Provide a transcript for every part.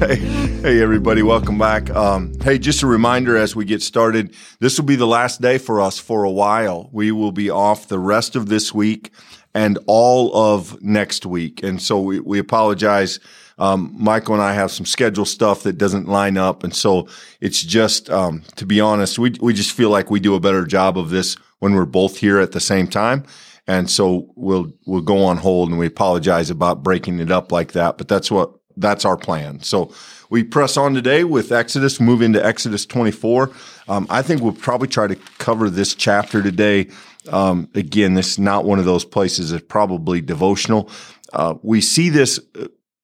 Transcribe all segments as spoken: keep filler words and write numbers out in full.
Hey, hey, everybody. Welcome back. Um, hey, just a reminder as we get started, this will be the last day for us for a while. We will be off the rest of this week and all of next week. And so we, we apologize. Um, Michael and I have some schedule stuff that doesn't line up. And so it's just, um, to be honest, we, we just feel like we do a better job of this when we're both here at the same time. And so we'll, we'll go on hold, and we apologize about breaking it up like that, but that's what, that's our plan. So we press on today with Exodus, move into Exodus twenty-four. Um, I think we'll probably try to cover this chapter today. Um, again, this is not one of those places that's probably devotional. Uh, we see this,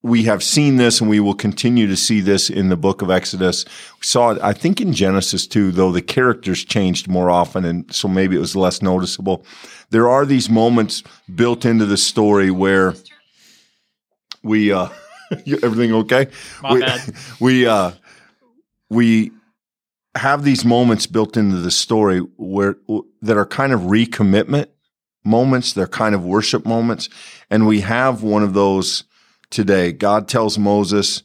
we have seen this, and we will continue to see this in the book of Exodus. We saw it, I think, in Genesis too, though the characters changed more often, and so maybe it was less noticeable. There are these moments built into the story where we, uh, everything okay? My we, bad. We, uh, we have these moments built into the story where that are kind of recommitment moments. They're kind of worship moments. And we have one of those today. God tells Moses,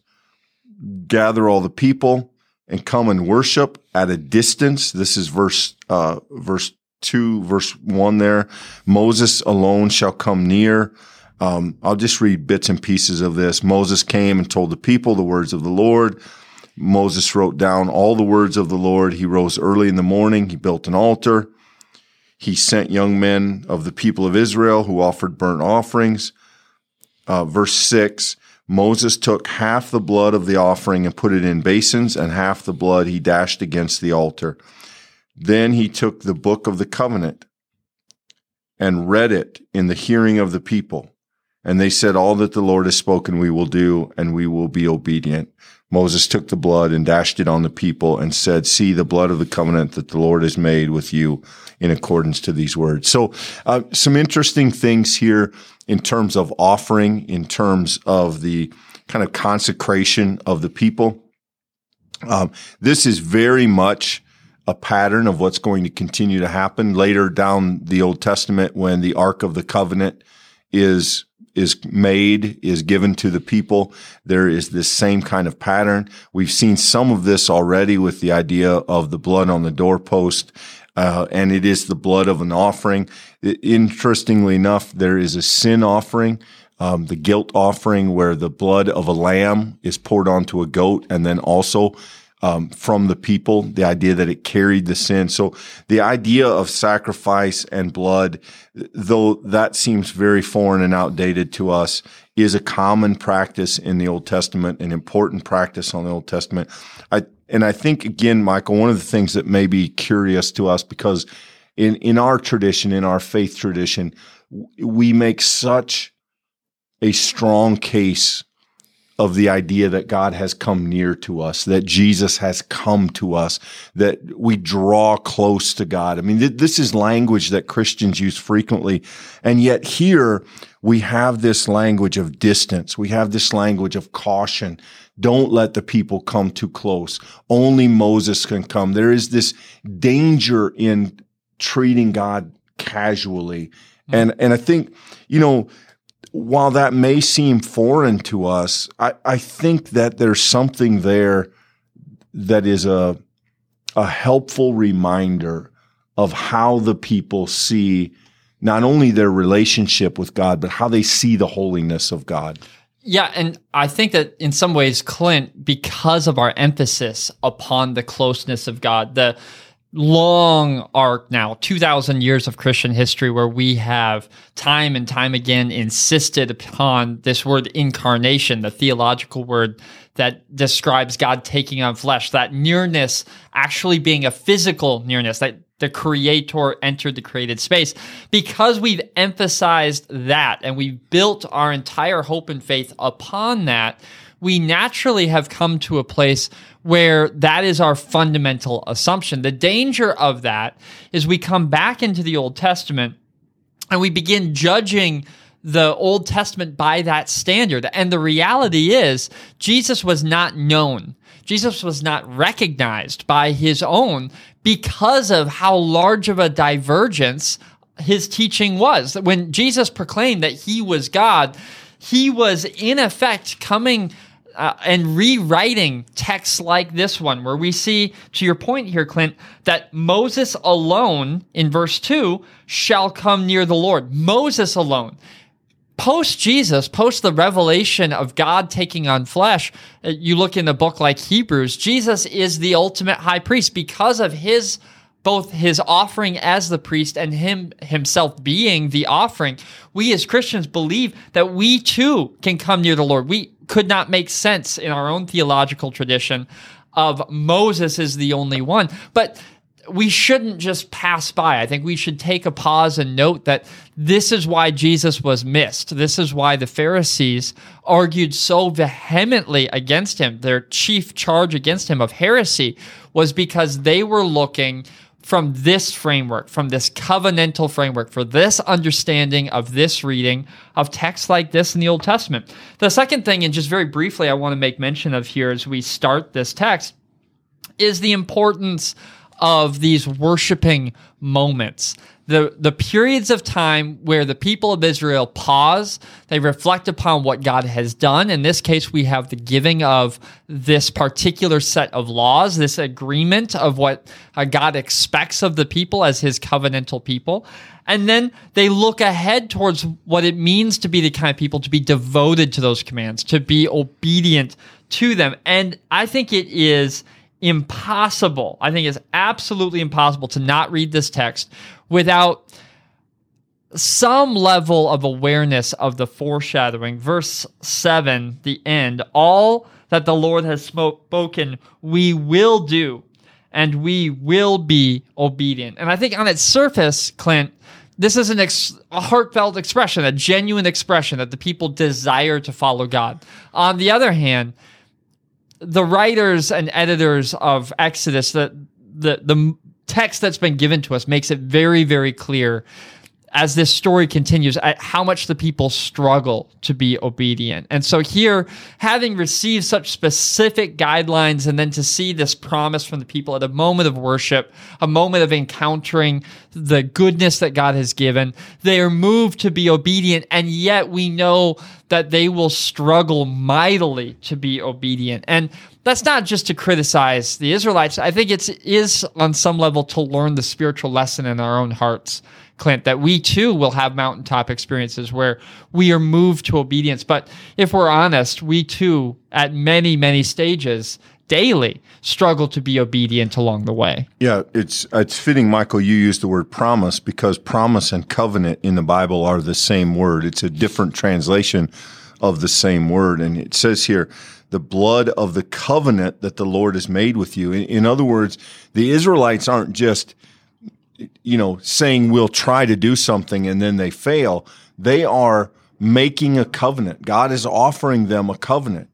gather all the people and come and worship at a distance. This is verse, uh, verse two, verse one there. Moses alone shall come near. Um, I'll just read bits and pieces of this. Moses came and told the people the words of the Lord. Moses wrote down all the words of the Lord. He rose early in the morning. He built an altar. He sent young men of the people of Israel who offered burnt offerings. Uh, verse six, Moses took half the blood of the offering and put it in basins, and half the blood he dashed against the altar. Then he took the book of the covenant and read it in the hearing of the people. And they said, all that the Lord has spoken we will do, and we will be obedient. Moses took the blood and dashed it on the people and said, see the blood of the covenant that the Lord has made with you in accordance to these words. So uh, some interesting things here in terms of offering, in terms of the kind of consecration of the people. Um, this is very much a pattern of what's going to continue to happen later down the Old Testament when the Ark of the Covenant is is made, is given to the people. There is this same kind of pattern. We've seen some of this already with the idea of the blood on the doorpost, uh, and it is the blood of an offering. Interestingly enough, there is a sin offering, um, the guilt offering, where the blood of a lamb is poured onto a goat, and then also um, from the people, the idea that it carried the sin. So the idea of sacrifice and blood, though that seems very foreign and outdated to us, is a common practice in the Old Testament, an important practice on the Old Testament. I, and I think, again, Michael, one of the things that may be curious to us, because in, in our tradition, in our faith tradition, we make such a strong case of the idea that God has come near to us, that Jesus has come to us, that we draw close to God. I mean, th- this is language that Christians use frequently. And yet here we have this language of distance. We have this language of caution. Don't let the people come too close. Only Moses can come. There is this danger in treating God casually. Mm-hmm. And, and I think, you know, while that may seem foreign to us, I, I think that there's something there that is a, a helpful reminder of how the people see not only their relationship with God, but how they see the holiness of God. Yeah, and I think that in some ways, Clint, because of our emphasis upon the closeness of God, the long arc now, two thousand years of Christian history where we have time and time again insisted upon this word incarnation, the theological word that describes God taking on flesh, that nearness actually being a physical nearness, that the Creator entered the created space. Because we've emphasized that and we've built our entire hope and faith upon that, we naturally have come to a place where that is our fundamental assumption. The danger of that is we come back into the Old Testament and we begin judging the Old Testament by that standard. And the reality is, Jesus was not known. Jesus was not recognized by his own because of how large of a divergence his teaching was. When Jesus proclaimed that he was God, he was in effect coming uh, and rewriting texts like this one, where we see, to your point here, Clint, that Moses alone, in verse two, shall come near the Lord. Moses alone. Post-Jesus, post the revelation of God taking on flesh, you look in a book like Hebrews, Jesus is the ultimate high priest because of his both his offering as the priest and him himself being the offering. We as Christians believe that we too can come near the Lord. We could not make sense in our own theological tradition of Moses is the only one. But we shouldn't just pass by. I think we should take a pause and note that this is why Jesus was missed. This is why the Pharisees argued so vehemently against him. Their chief charge against him of heresy was because they were looking from this framework, from this covenantal framework, for this understanding of this reading of texts like this in the Old Testament. The second thing, and just very briefly I want to make mention of here as we start this text, is the importance of these worshiping moments. The the periods of time where the people of Israel pause, they reflect upon what God has done. In this case, we have the giving of this particular set of laws, this agreement of what uh, God expects of the people as his covenantal people. And then they look ahead towards what it means to be the kind of people to be devoted to those commands, to be obedient to them. And I think it is impossible. I think it's absolutely impossible to not read this text without some level of awareness of the foreshadowing. Verse seven, the end, all that the Lord has spoken, we will do, and we will be obedient. And I think on its surface, Clint, this is an ex- a heartfelt expression, a genuine expression that the people desire to follow God. On the other hand, the writers and editors of Exodus, the, the the text that's been given to us, makes it very, very clear as this story continues at how much the people struggle to be obedient. And so here, having received such specific guidelines and then to see this promise from the people at a moment of worship, a moment of encountering the goodness that God has given, they are moved to be obedient, and yet we know that they will struggle mightily to be obedient. And that's not just to criticize the Israelites. I think it is on some level to learn the spiritual lesson in our own hearts, Clint, that we too will have mountaintop experiences where we are moved to obedience. But if we're honest, we too, at many, many stages, daily, struggle to be obedient along the way. Yeah, it's it's fitting, Michael, you used the word promise, because promise and covenant in the Bible are the same word. It's a different translation of the same word. And it says here, the blood of the covenant that the Lord has made with you. In, in other words, the Israelites aren't just, you know, saying we'll try to do something and then they fail. They are making a covenant. God is offering them a covenant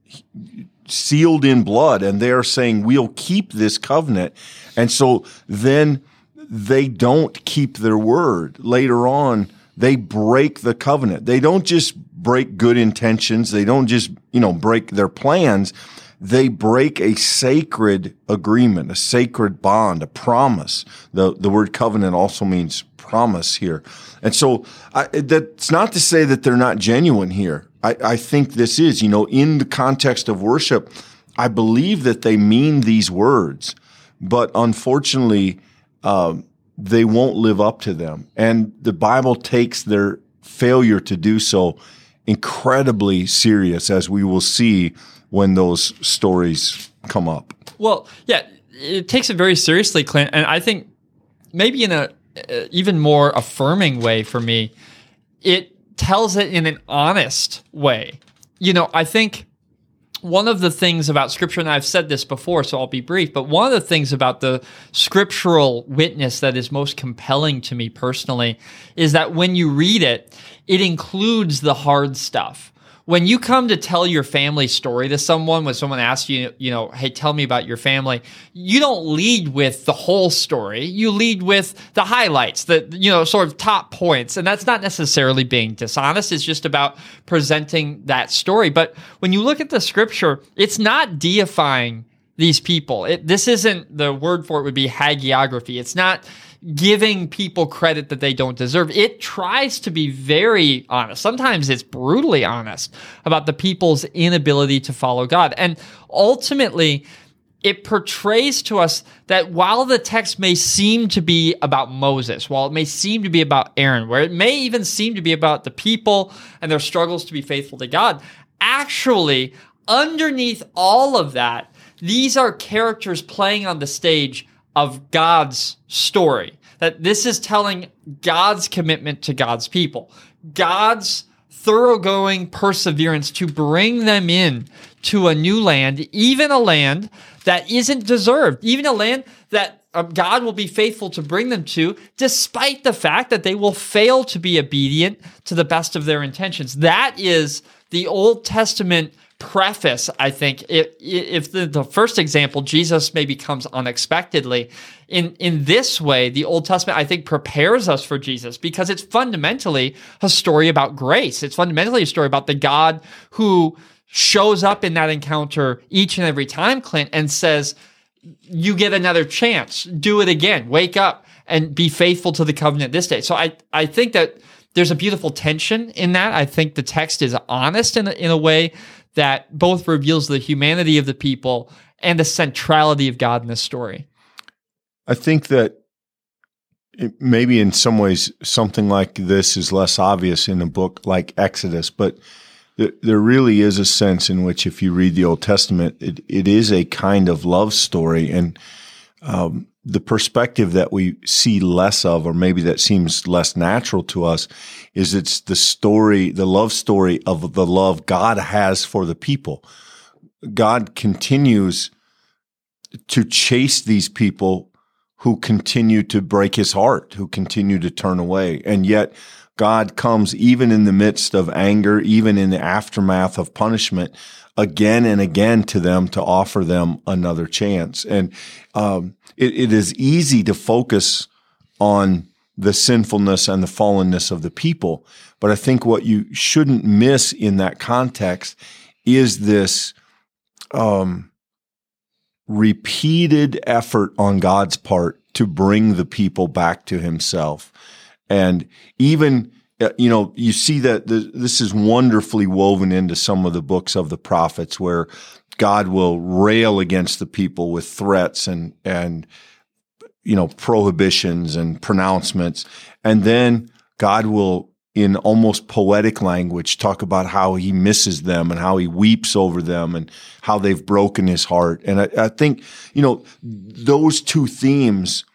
sealed in blood, and they are saying we'll keep this covenant. And so then they don't keep their word. Later on, they break the covenant. They don't just break good intentions. They don't just, you know, break their plans. They break a sacred agreement, a sacred bond, a promise. The the word covenant also means promise here. And so I, that's not to say that they're not genuine here. I, I think this is, you know, in the context of worship, I believe that they mean these words, but unfortunately, um, they won't live up to them. And the Bible takes their failure to do so incredibly serious, as we will see when those stories come up. Well, yeah, it takes it very seriously, Clint, and I think maybe in a uh, even more affirming way for me, it tells it in an honest way. You know, I think one of the things about Scripture, and I've said this before, so I'll be brief, but one of the things about the scriptural witness that is most compelling to me personally is that when you read it, it includes the hard stuff. When you come to tell your family story to someone, when someone asks you, you know, hey, tell me about your family, you don't lead with the whole story. You lead with the highlights, the, you know, sort of top points. And that's not necessarily being dishonest. It's just about presenting that story. But when you look at the scripture, it's not deifying these people. It, this isn't, the word for it would be hagiography. It's not giving people credit that they don't deserve. It tries to be very honest. Sometimes it's brutally honest about the people's inability to follow God. And ultimately, it portrays to us that while the text may seem to be about Moses, while it may seem to be about Aaron, where it may even seem to be about the people and their struggles to be faithful to God, actually, underneath all of that, these are characters playing on the stage of God's story. That this is telling God's commitment to God's people, God's thoroughgoing perseverance to bring them in to a new land, even a land that isn't deserved, even a land that um, God will be faithful to bring them to, despite the fact that they will fail to be obedient to the best of their intentions. That is the Old Testament preface, I think. If, if the, the first example, Jesus maybe comes unexpectedly, in, in this way, the Old Testament, I think, prepares us for Jesus, because it's fundamentally a story about grace. It's fundamentally a story about the God who shows up in that encounter each and every time, Clint, and says, you get another chance. Do it again. Wake up and be faithful to the covenant this day. So I, I think that there's a beautiful tension in that. I think the text is honest in a, in a way that both reveals the humanity of the people and the centrality of God in this story. I think that it, maybe in some ways something like this is less obvious in a book like Exodus, but th- there really is a sense in which, if you read the Old Testament, it, it is a kind of love story. And um, the perspective that we see less of, or maybe that seems less natural to us, is it's the story, the love story of the love God has for the people. God continues to chase these people who continue to break his heart, who continue to turn away. And yet God comes even in the midst of anger, even in the aftermath of punishment, again and again to them to offer them another chance. And um, it, it is easy to focus on the sinfulness and the fallenness of the people. But I think what you shouldn't miss in that context is this um, repeated effort on God's part to bring the people back to himself. And even, you know, you see that the, this is wonderfully woven into some of the books of the prophets, where God will rail against the people with threats and, and, you know, prohibitions and pronouncements. And then God will, in almost poetic language, talk about how he misses them and how he weeps over them and how they've broken his heart. And I, I think, you know, those two themes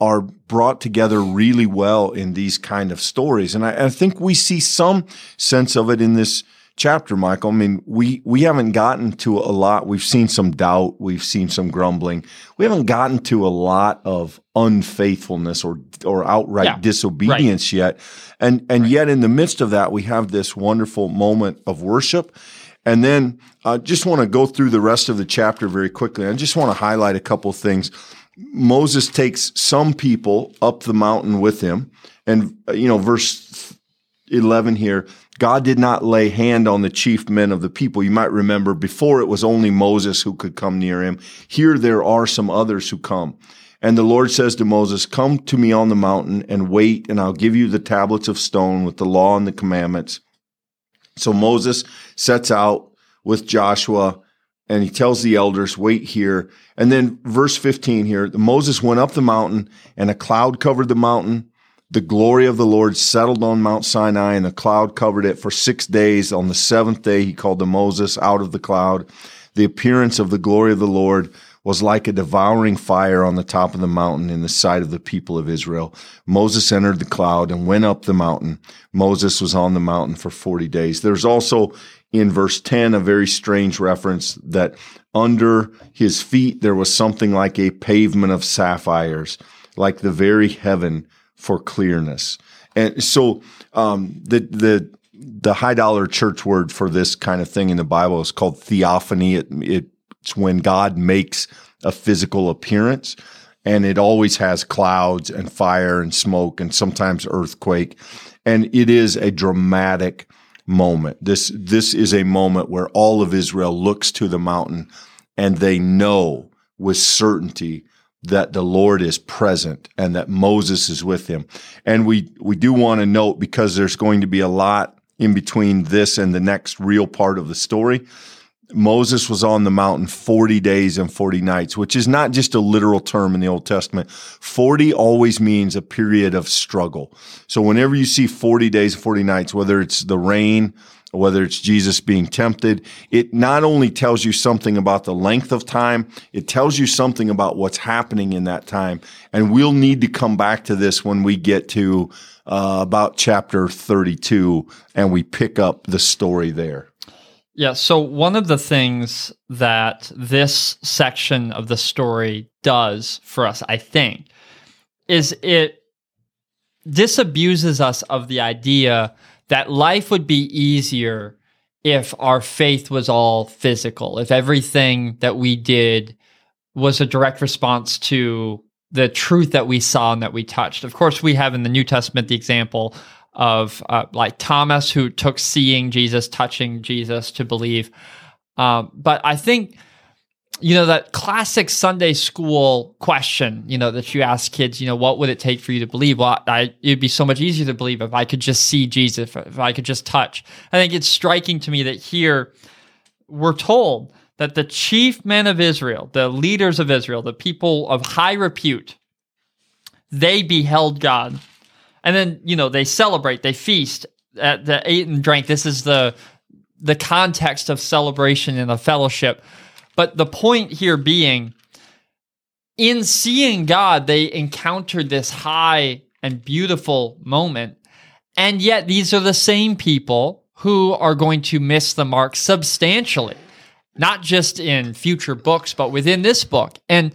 are brought together really well in these kind of stories. And I, I think we see some sense of it in this chapter, Michael. I mean, we, we haven't gotten to a lot. We've seen some doubt. We've seen some grumbling. We haven't gotten to a lot of unfaithfulness or or outright yeah, disobedience right. yet. And, and right. yet in the midst of that, we have this wonderful moment of worship. And then I uh, just want to go through the rest of the chapter very quickly. I just want to highlight a couple of things. Moses takes some people up the mountain with him. And, you know, verse eleven here, God did not lay hand on the chief men of the people. You might remember before it was only Moses who could come near him. Here there are some others who come. And the Lord says to Moses, come to me on the mountain and wait, and I'll give you the tablets of stone with the law and the commandments. So Moses sets out with Joshua, and he tells the elders, wait here. And then verse fifteen here, Moses went up the mountain, and a cloud covered the mountain. The glory of the Lord settled on Mount Sinai, and a cloud covered it for six days. On the seventh day, he called to Moses out of the cloud. The appearance of the glory of the Lord was like a devouring fire on the top of the mountain in the sight of the people of Israel. Moses entered the cloud and went up the mountain. Moses was on the mountain for forty days. There's also in verse ten, a very strange reference that under his feet there was something like a pavement of sapphires, like the very heaven for clearness. And so um, the the the high dollar church word for this kind of thing in the Bible is called theophany. It, it, it's when God makes a physical appearance, and it always has clouds and fire and smoke and sometimes earthquake, and it is a dramatic moment. This this is a moment where all of Israel looks to the mountain and they know with certainty that the Lord is present and that Moses is with him. And we, we do want to note, because there's going to be a lot in between this and the next real part of the story, Moses was on the mountain forty days and forty nights, which is not just a literal term in the Old Testament. forty always means a period of struggle. So whenever you see forty days and forty nights, whether it's the rain, whether it's Jesus being tempted, it not only tells you something about the length of time, it tells you something about what's happening in that time. And we'll need to come back to this when we get to uh, about chapter thirty-two and we pick up the story there. Yeah, so one of the things that this section of the story does for us, I think, is it disabuses us of the idea that life would be easier if our faith was all physical, if everything that we did was a direct response to the truth that we saw and that we touched. Of course, we have in the New Testament the example of uh, like Thomas, who took seeing Jesus, touching Jesus to believe. Um, but I think, you know, that classic Sunday school question, you know, that you ask kids, you know, what would it take for you to believe? Well, I, it'd be so much easier to believe if I could just see Jesus, if I could just touch. I think it's striking to me that here we're told that the chief men of Israel, the leaders of Israel, the people of high repute, they beheld God. And then, you know, they celebrate, they feast, at the ate and drank. This is the the context of celebration and the fellowship. But the point here being, in seeing God, they encountered this high and beautiful moment. And yet these are the same people who are going to miss the mark substantially, not just in future books, but within this book. And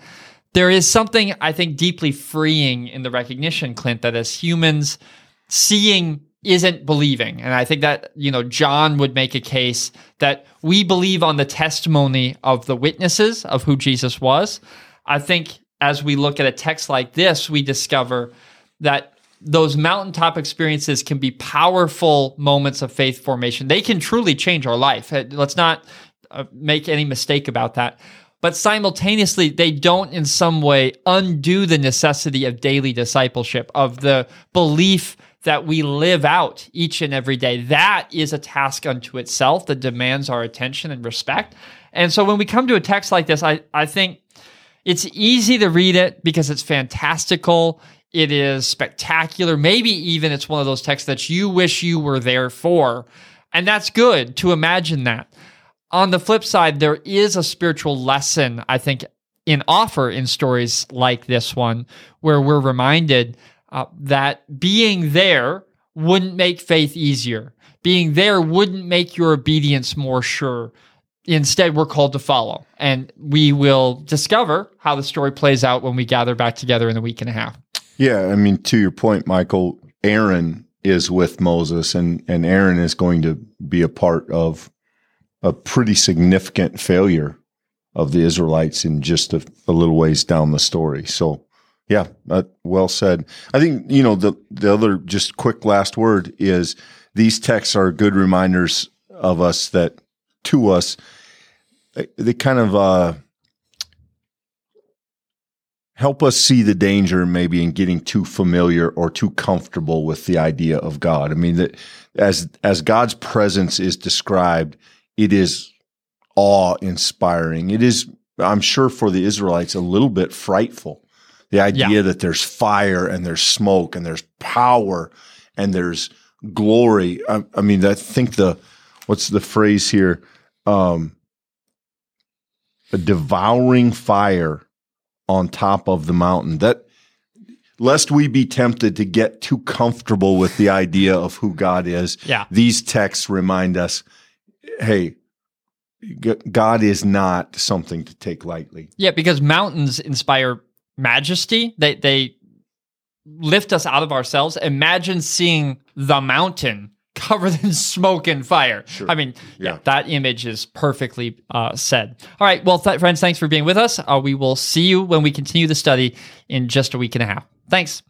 there is something, I think, deeply freeing in the recognition, Clint, that as humans, seeing isn't believing. And I think that, you know, John would make a case that we believe on the testimony of the witnesses of who Jesus was. I think as we look at a text like this, we discover that those mountaintop experiences can be powerful moments of faith formation. They can truly change our life. Let's not make any mistake about that. But simultaneously, they don't in some way undo the necessity of daily discipleship, of the belief that we live out each and every day. That is a task unto itself that demands our attention and respect. And so when we come to a text like this, I, I think it's easy to read it because it's fantastical, it is spectacular, maybe even it's one of those texts that you wish you were there for. And that's good to imagine that. On the flip side, there is a spiritual lesson, I think, in offer in stories like this one, where we're reminded uh, that being there wouldn't make faith easier. Being there wouldn't make your obedience more sure. Instead, we're called to follow, and we will discover how the story plays out when we gather back together in a week and a half. Yeah, I mean, to your point, Michael, Aaron is with Moses, and, and Aaron is going to be a part of a pretty significant failure of the Israelites in just a, a little ways down the story. So yeah, uh, well said. I think, you know, the, the other just quick last word is these texts are good reminders of us that to us, they, they kind of uh, help us see the danger maybe in getting too familiar or too comfortable with the idea of God. I mean, that as as God's presence is described, it is awe-inspiring. It is, I'm sure for the Israelites, a little bit frightful. The idea yeah. that there's fire and there's smoke and there's power and there's glory. I, I mean, I think the, what's the phrase here? Um, a devouring fire on top of the mountain. That, lest we be tempted to get too comfortable with the idea of who God is, yeah. these texts remind us, hey, God is not something to take lightly. Yeah, because mountains inspire majesty. They they lift us out of ourselves. Imagine seeing the mountain covered in smoke and fire. Sure. I mean, yeah. yeah, that image is perfectly uh, said. All right, well, th- friends, thanks for being with us. Uh, we will see you when we continue the study in just a week and a half. Thanks.